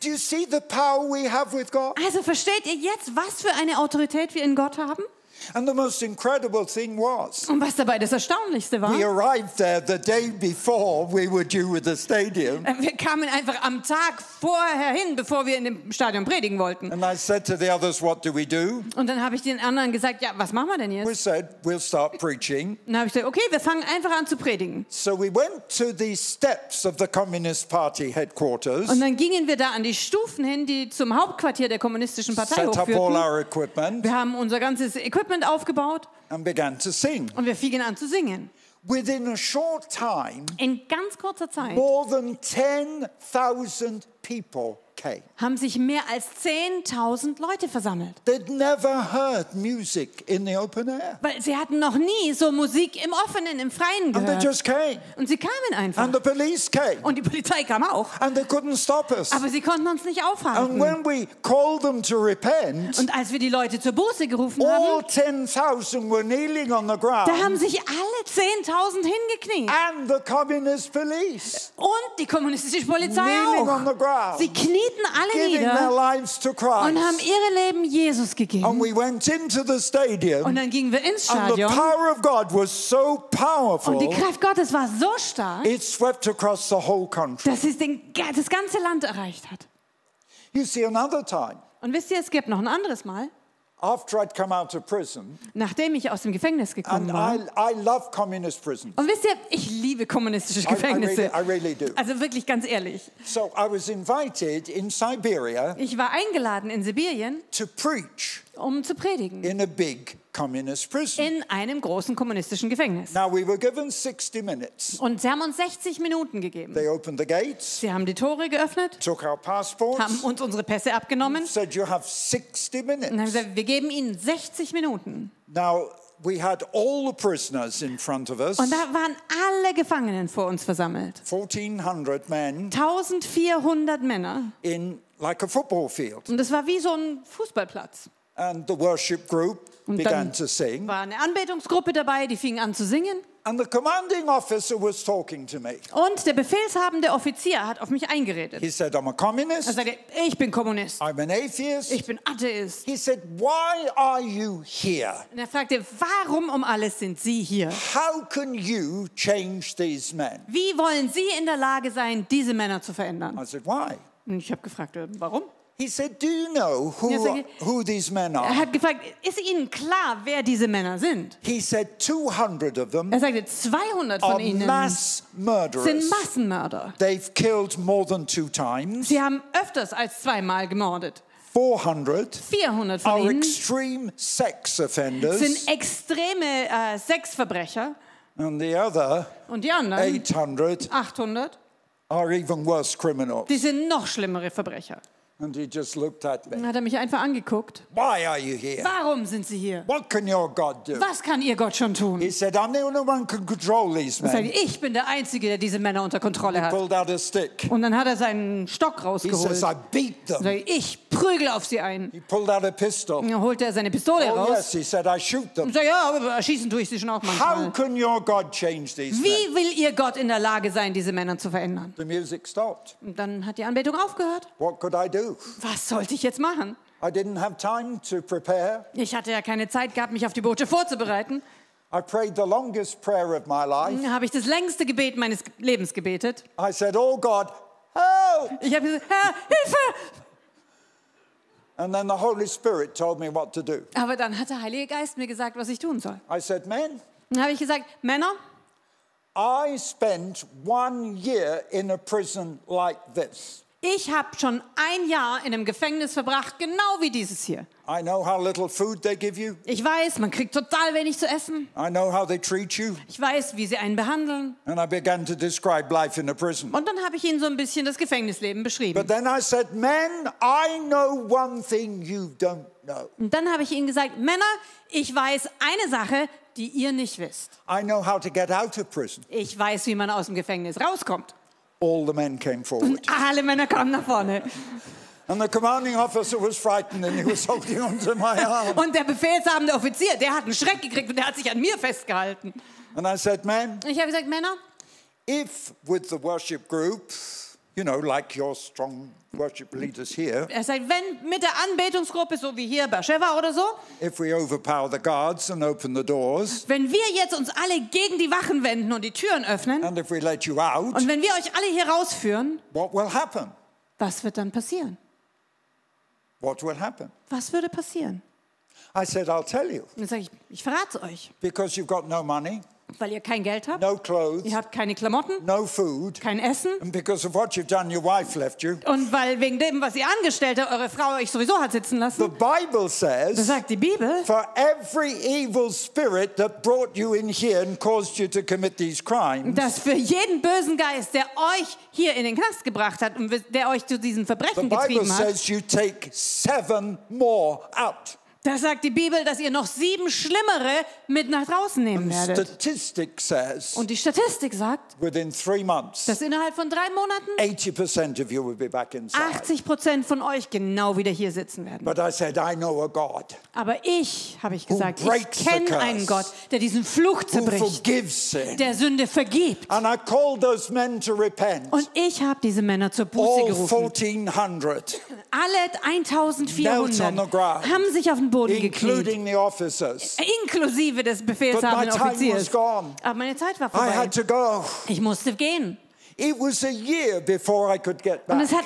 Do you see the power we have with God? Also versteht ihr jetzt, was für eine Autorität wir in Gott haben? And the most incredible thing was, und was dabei das Erstaunlichste war, we arrived there the day before we were due with the stadium. Wir kamen einfach am Tag vorher hin, bevor wir in dem Stadion predigen wollten. And I said to the others, what do we do? Und dann habe ich den anderen gesagt, ja, was machen wir denn jetzt? We said, we'll start preaching. Dann habe ich gesagt, okay, wir fangen einfach an zu predigen. So we went to the steps of the Communist Party headquarters. Und dann gingen wir da an die Stufen hin, die zum Hauptquartier der kommunistischen Partei hochführten. Set up all our equipment. Wir haben unser ganzes Equipment aufgebaut. And began to sing. Und wir fingen an zu singen. Within a short time, in ganz kurzer Zeit, more than ten thousand people came. Haben sich mehr als zehntausend Leute versammelt. They'd never heard music in the open air. Weil sie hatten noch nie so Musik im Offenen, im Freien gehört. And they just came. Und sie kamen einfach. And the police came. Und die Polizei kam auch. And they couldn't stop us. Aber sie konnten uns nicht aufhalten. And when we called them to repent, und als wir die Leute zur Buße gerufen all haben, ten thousand were kneeling on the ground. Da haben sich alle zehntausend hingekniet. And the communist police. Und die kommunistische Polizei kneeling auch. On the ground. Sie knieten alle nieder und haben ihre Leben Jesus gegeben. And we went into the stadium, und dann gingen wir ins Stadion. And the power of God was so powerful, und die Kraft Gottes war so stark, it swept across the whole country. Dass es den, das ganze Land erreicht hat. You see, another time, und wisst ihr, es gibt noch ein anderes Mal. After I'd come out of prison, nachdem ich aus dem Gefängnis gekommen war. I, I love communist prisons. Und wisst ihr, ich liebe kommunistische Gefängnisse. I, I really, I really do. Also wirklich ganz ehrlich. So I was invited in Siberia. Ich war eingeladen in Sibirien. To preach. Um zu predigen. In a big communist prison. In einem großen kommunistischen Gefängnis. Now we were given sixty minutes. Und sie haben uns sechzig Minuten gegeben. They opened the gates. Sie haben die Tore geöffnet. Took our passports. Haben uns unsere Pässe abgenommen. Said you have sixty minutes. Und haben gesagt, wir geben ihnen sechzig Minuten. Now we had all the prisoners in front of us. Und da waren alle Gefangenen vor uns versammelt. fourteen hundred men. eintausendvierhundert Männer. In like a football field. Und das war wie so ein Fußballplatz. And the worship group began to sing. War eine Anbetungsgruppe dabei, die fing an zu singen. And the commanding officer was talking to me. Und der befehlshabende Offizier hat auf mich eingeredet. He said, I'm a communist. Er sagte, ich bin Kommunist. I'm an atheist. Ich bin Atheist. He said, why are you here? Und er fragte, warum um alles sind Sie hier? How can you change these men? Wie wollen Sie in der Lage sein, diese Männer zu verändern? I said, why? Und ich habe gefragt, warum? He said, do you know who, sagte, who these men are? Er hat gefragt, ist Ihnen klar, wer diese Männer sind? He said, two hundred of them. Er sagte, zweihundert von ihnen mass murderers. Sind Massenmörder. They've killed more than two times. Sie haben öfters als zweimal gemordet. four hundred, vierhundert von are ihnen extreme sex offenders. Sind extreme äh, Sexverbrecher. And the other, und die anderen eight hundred, achthundert are even worse criminals. Die sind noch schlimmere Verbrecher. And he just looked at me. Dann hat er mich einfach angeguckt. Why are you here? Warum sind Sie hier? What can your God do? Was kann Ihr Gott schon tun? He said, I'm the only one who can control these men. Er sagte, ich bin der Einzige, der diese Männer unter Kontrolle hat. He pulled out a stick. Und dann hat er seinen Stock rausgeholt. He says, I beat them. Er sagte, ich prügel auf sie ein. He pulled out a pistol. Dann holte er seine Pistole oh, raus. Yes, he said, I shoot them. Er sagte, ja, aber erschießen tue ich sie schon auch manchmal. How can your God change these men? Wie will Ihr Gott in der Lage sein, diese Männer zu verändern? The music stopped. Und dann hat die Anbetung aufgehört. What could I do? Was sollte ich jetzt machen? I didn't have time to prepare. Ich hatte ja keine Zeit gehabt, mich auf die Botschaft vorzubereiten. I prayed the longest prayer of my life. Habe ich das längste Gebet meines Lebens gebetet. I said, "Oh God, help!" Ich habe gesagt, Herr, Hilfe! And then the Holy Spirit told me what to do. Aber dann hat der Heilige Geist mir gesagt, was ich tun soll. I said, "Men." Dann habe ich gesagt, Männer. I spent one year in a prison like this. Ich habe schon ein Jahr in einem Gefängnis verbracht, genau wie dieses hier. I know how little food they give you. Ich weiß, man kriegt total wenig zu essen. I know how they treat you. Ich weiß, wie sie einen behandeln. And I began to describe life in a prison. Und dann habe ich ihnen so ein bisschen das Gefängnisleben beschrieben. But then I said, "Men, I know one thing you don't know." Und dann habe ich ihnen gesagt, Männer, ich weiß eine Sache, die ihr nicht wisst. I know how to get out of prison. Ich weiß, wie man aus dem Gefängnis rauskommt. All the men came forward. Alle Männer kamen nach vorne. And the commanding officer was frightened and he was holding onto my arm. Und der befehlshabende Offizier, der hat einen Schreck gekriegt und der hat sich an mir festgehalten. And I said, "Man." Ich habe gesagt, Männer. If with the worship group, you know, like your strong worship leaders here. Er sagt, wenn mit der Anbetungsgruppe, so wie hier bei Sheva oder so. If we overpower the guards and open the doors. Wenn wir jetzt uns alle gegen die Wachen wenden und die Türen öffnen. And if we let you out. Und wenn wir euch alle hier rausführen. What will happen? Was wird dann passieren? What will happen? Was würde passieren? I said, I'll tell you. Dann sage ich, ich verrate euch. Because you've got no money. Weil ihr kein Geld habt, no clothes, ihr habt keine Klamotten, no food, kein Essen. And because of what you've done, your wife left you. Und weil wegen dem, was ihr angestellt habt, eure Frau euch sowieso hat sitzen lassen. The Bible says, das sagt die Bibel, for every evil spirit that brought you in here and caused you to commit these crimes, dass für jeden bösen Geist, der euch hier in den Knast gebracht hat und der euch zu diesen Verbrechen getrieben hat, the Bible says you take seven more out. Da sagt die Bibel, dass ihr noch sieben Schlimmere mit nach draußen nehmen werdet. Und die Statistik sagt, dass innerhalb von drei Monaten achtzig Prozent von euch genau wieder hier sitzen werden. Aber ich, habe ich gesagt, ich kenne einen Gott, der diesen Fluch zerbricht, der Sünde vergibt. Und ich habe diese Männer zur Buße gerufen. Alle eintausendvierhundert haben sich auf den Boden gekniet, inklusive des befehlshabenden Offiziers. Aber meine Zeit war vorbei. Ich musste gehen. Und es hat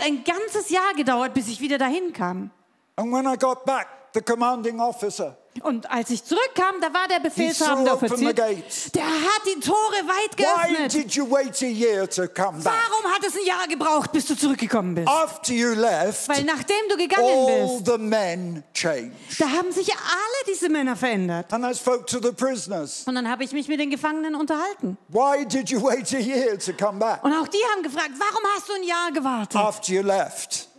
ein ganzes Jahr gedauert, bis ich wieder dahin kam. Und als ich zurückkam, da war der befehlshabende Offizier. Der hat die Tore weit geöffnet. Warum hat es ein Jahr gebraucht, bis du zurückgekommen bist? Weil nachdem du gegangen bist, da haben sich alle diese Männer verändert. Und dann habe ich mich mit den Gefangenen unterhalten. Und auch die haben gefragt, warum hast du ein Jahr gewartet?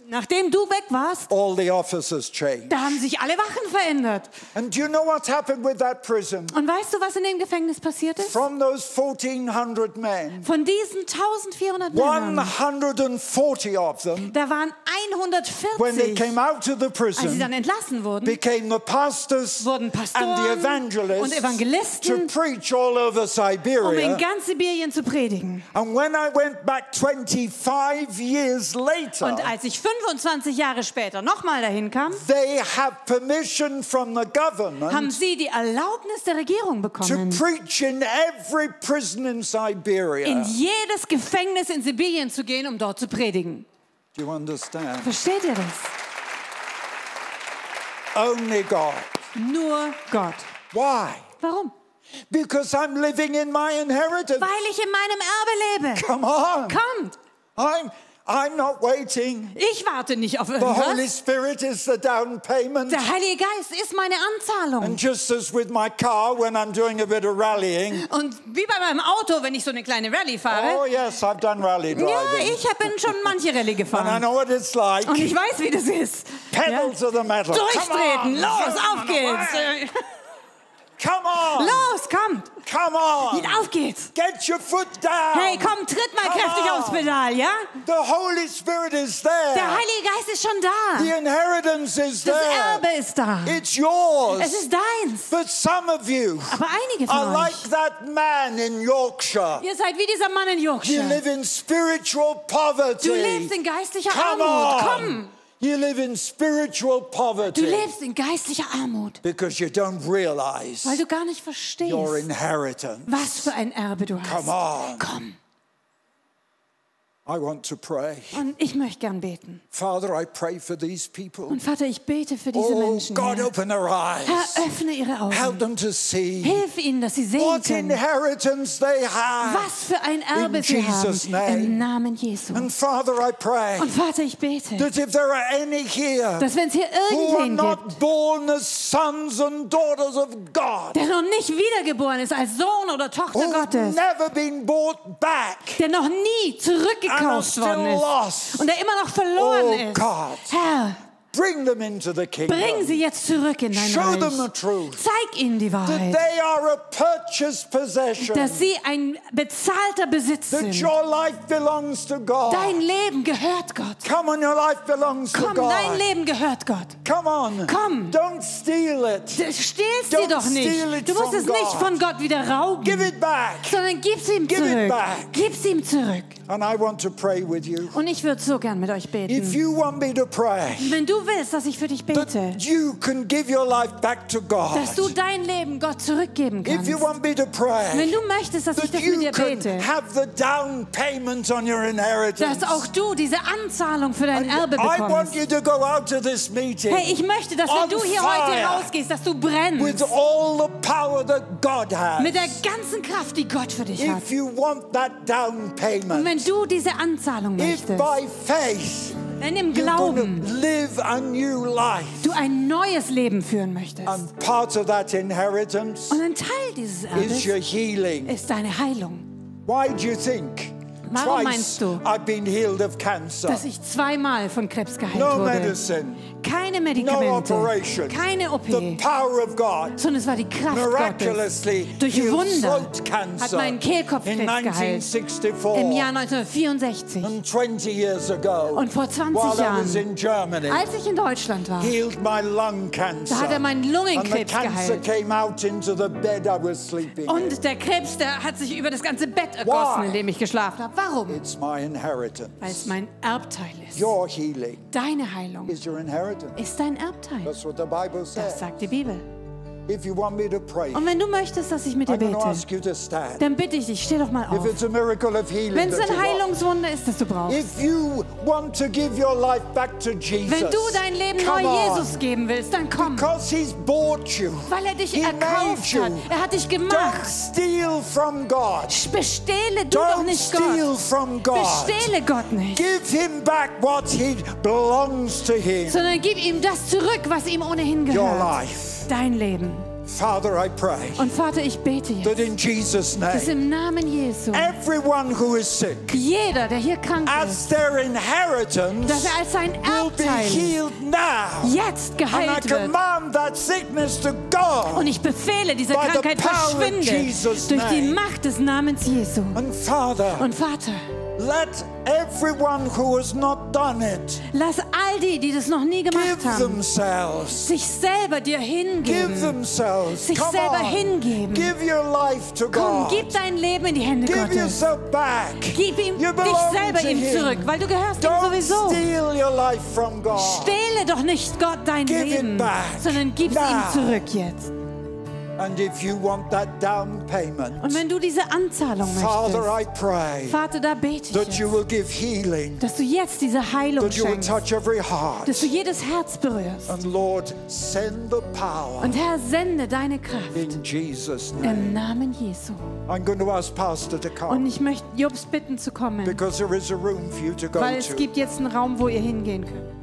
Nachdem du weg warst, all the officers changed. Da haben sich alle Wachen verändert. And you know what happened with that prison? Und weißt du, was in dem Gefängnis passiert ist? From those fourteen hundred men. Von diesen eintausendvierhundert Männern. one hundred forty of them. Da waren hundertvierzig. When they came out to the prison. Als sie dann entlassen wurden. Became the pastors wurden Pastoren and the evangelists und Evangelisten, to preach all over Siberia. Um in ganz Sibirien zu predigen. And when I went back twenty-five years later. Und als ich fünfundzwanzig Jahre später nochmal dahin kam, they have permission from the government, haben sie die Erlaubnis der Regierung bekommen, to preach in every prison in Siberia. In jedes Gefängnis in Sibirien zu gehen, um dort zu predigen. Do you understand? Versteht ihr das? Only God. Nur Gott. Why? Warum? Because I'm living in my inheritance. Weil ich in meinem Erbe lebe. Come on. Kommt. I'm I'm not waiting. Ich warte nicht auf irgendwas. The Holy Spirit is the down payment. Der Heilige Geist ist meine Anzahlung. And just as with my car when I'm doing a bit of rallying. Und wie bei meinem Auto, wenn ich so eine kleine Rallye fahre. Oh yes, I've done rally driving. Ja, ich bin schon manche Rallye gefahren. And I know what it's like. Und ich weiß, wie das ist. Pedal ja. to the metal. Durchtreten, los, auf geht's. Come on. Los, kommt. Come on. Auf geht's. Get your foot down. Hey, komm, tritt mal Come kräftig on. Aufs Pedal, ja? The Holy Spirit is there. Der Heilige Geist ist schon da. The inheritance is das there. Erbe ist da. It's yours. Es ist deins. But some of you Aber einige von are euch. Like that man in Yorkshire. Ihr seid wie dieser Mann in Yorkshire. You live in spiritual poverty. Du lebst in geistlicher Come Armut. On. Komm. You live in spiritual poverty. Du lebst in geistlicher Armut. Because you don't realize. Weil du gar nicht verstehst. Your inheritance. Was für ein Erbe du hast. Come on. Komm. I want to pray. Und ich möchte gern beten. Father, I pray for these people. Und Vater, ich bete für diese oh, Menschen. God, Herr. Open their eyes. Herr, öffne ihre Augen. Help them to see. Hilf ihnen, dass sie sehen What können. Inheritance they have. Was für ein Erbe in sie Jesus haben. Name. Im Namen Jesu. And Father, I pray. Und Vater, ich bete. That if there are any here, dass wenn es hier irgendwen gibt, der noch nicht wiedergeboren ist als Sohn oder Tochter who Gottes, never been bought back, der noch nie zurückgekommen gekauft worden ist und er immer noch verloren ist. Herr, bring them into the kingdom. Bring sie jetzt zurück in dein Reich. Show them the truth. Zeig ihnen die Wahrheit. That they are a purchased possession. Dass sie ein bezahlter Besitz sind. That your life belongs to God. Dein Leben gehört Gott. Come on, your life belongs to God. Komm, dein Leben gehört Gott. Come on. Komm. Don't steal it. Stehlst sie doch nicht. Du musst es nicht von Gott wieder rauben. Give it back. Sondern gib's ihm zurück. Give it back. Gib's ihm zurück. And I want to pray with you. Und ich würde so gern mit euch beten. If you want me to pray. Wenn du willst, dass ich für dich bete, you can give your life back to God. Dass du dein Leben Gott zurückgeben kannst. If you want me to pray, wenn du möchtest, dass ich das mit dir bete, dass auch du diese Anzahlung für dein And Erbe bekommst. I want you to go out to this meeting, hey, ich möchte, dass wenn du hier heute rausgehst, dass du brennst. With all the power that God has. Mit der ganzen Kraft, die Gott für dich If hat. You want that down payment, und wenn du diese Anzahlung möchtest, if by faith, wenn im Glauben live a new life, du ein neues Leben führen möchtest. And part of that inheritance und ein Teil dieses Erbes ist deine Heilung. Why do you think? Warum meinst du, I've been healed of cancer. Dass ich zweimal von Krebs geheilt no wurde? Medicine, keine Medikamente, no operation, keine O P, the power of God, sondern es war die Kraft miraculously Gottes. Durch Wunder hat mein Kehlkopfkrebs geheilt. Im Jahr neunzehnhundertvierundsechzig and twenty years ago, und vor zwanzig Jahren, in Germany, als ich in Deutschland war, healed my lung cancer, da hat er meinen Lungenkrebs geheilt. Und der Krebs, der hat sich über das ganze Bett ergossen, Why? In dem ich geschlafen habe. Warum? It's my inheritance. Weil es mein Erbteil ist. Your healing. Deine Heilung is your inheritance. Ist dein Erbteil. That's what the Bible says. Das sagt die Bibel. If you want me to pray, und wenn du möchtest, dass ich mit dir bete, ask you to stand. Dann bitte ich dich, steh doch mal auf. Wenn es ein Heilungswunder ist, das du brauchst. If you want to give your life back to Jesus, wenn du dein Leben neu Jesus geben willst, dann komm. Because he's bought you. Weil er dich he erkauft hat. Er hat dich gemacht. Don't steal from God. Bestehle du Don't doch nicht steal Gott. From God. Bestehle Gott nicht. Give him back what he belongs to him. Sondern gib ihm das zurück, was ihm ohnehin gehört. Your life. Dein Leben. Father, I pray. Und Vater, ich bete jetzt, that in Jesus' name, dass im Namen Jesu, everyone who is sick, jeder, der hier krank ist, as their inheritance, dass er als sein Erbteil jetzt geheilt wird. And I command that sickness to go. Und ich befehle, diese Krankheit verschwinde durch die Macht des Namens Jesu. And Father, und Vater, let everyone who has not done it, lass all die, die das noch nie gemacht haben, themselves, sich selber dir hingeben. Give themselves, sich selber on, hingeben. Give your life to Komm, God. Gib dein Leben in die Hände give Gottes. Yourself back. Gib ihm, you dich selber ihm him. Zurück, weil du gehörst Don't ihm sowieso. Steal your life from God. Stehle doch nicht Gott dein give Leben, sondern gib es ihm zurück jetzt. And if you want that down payment, und wenn du diese Anzahlung Father, möchtest, I pray, Vater, da bete ich, that jetzt, you will give healing, dass du jetzt diese Heilung that you will touch every heart, dass du jedes Herz berührst. And Lord, send the power, und Herr, sende deine Kraft in Jesus' name. Im Namen Jesu. I'm going to ask Pastor to come, und ich möchte Jobs bitten zu kommen, because there is a room for you to go weil es to. Gibt jetzt einen Raum, wo ihr hingehen könnt.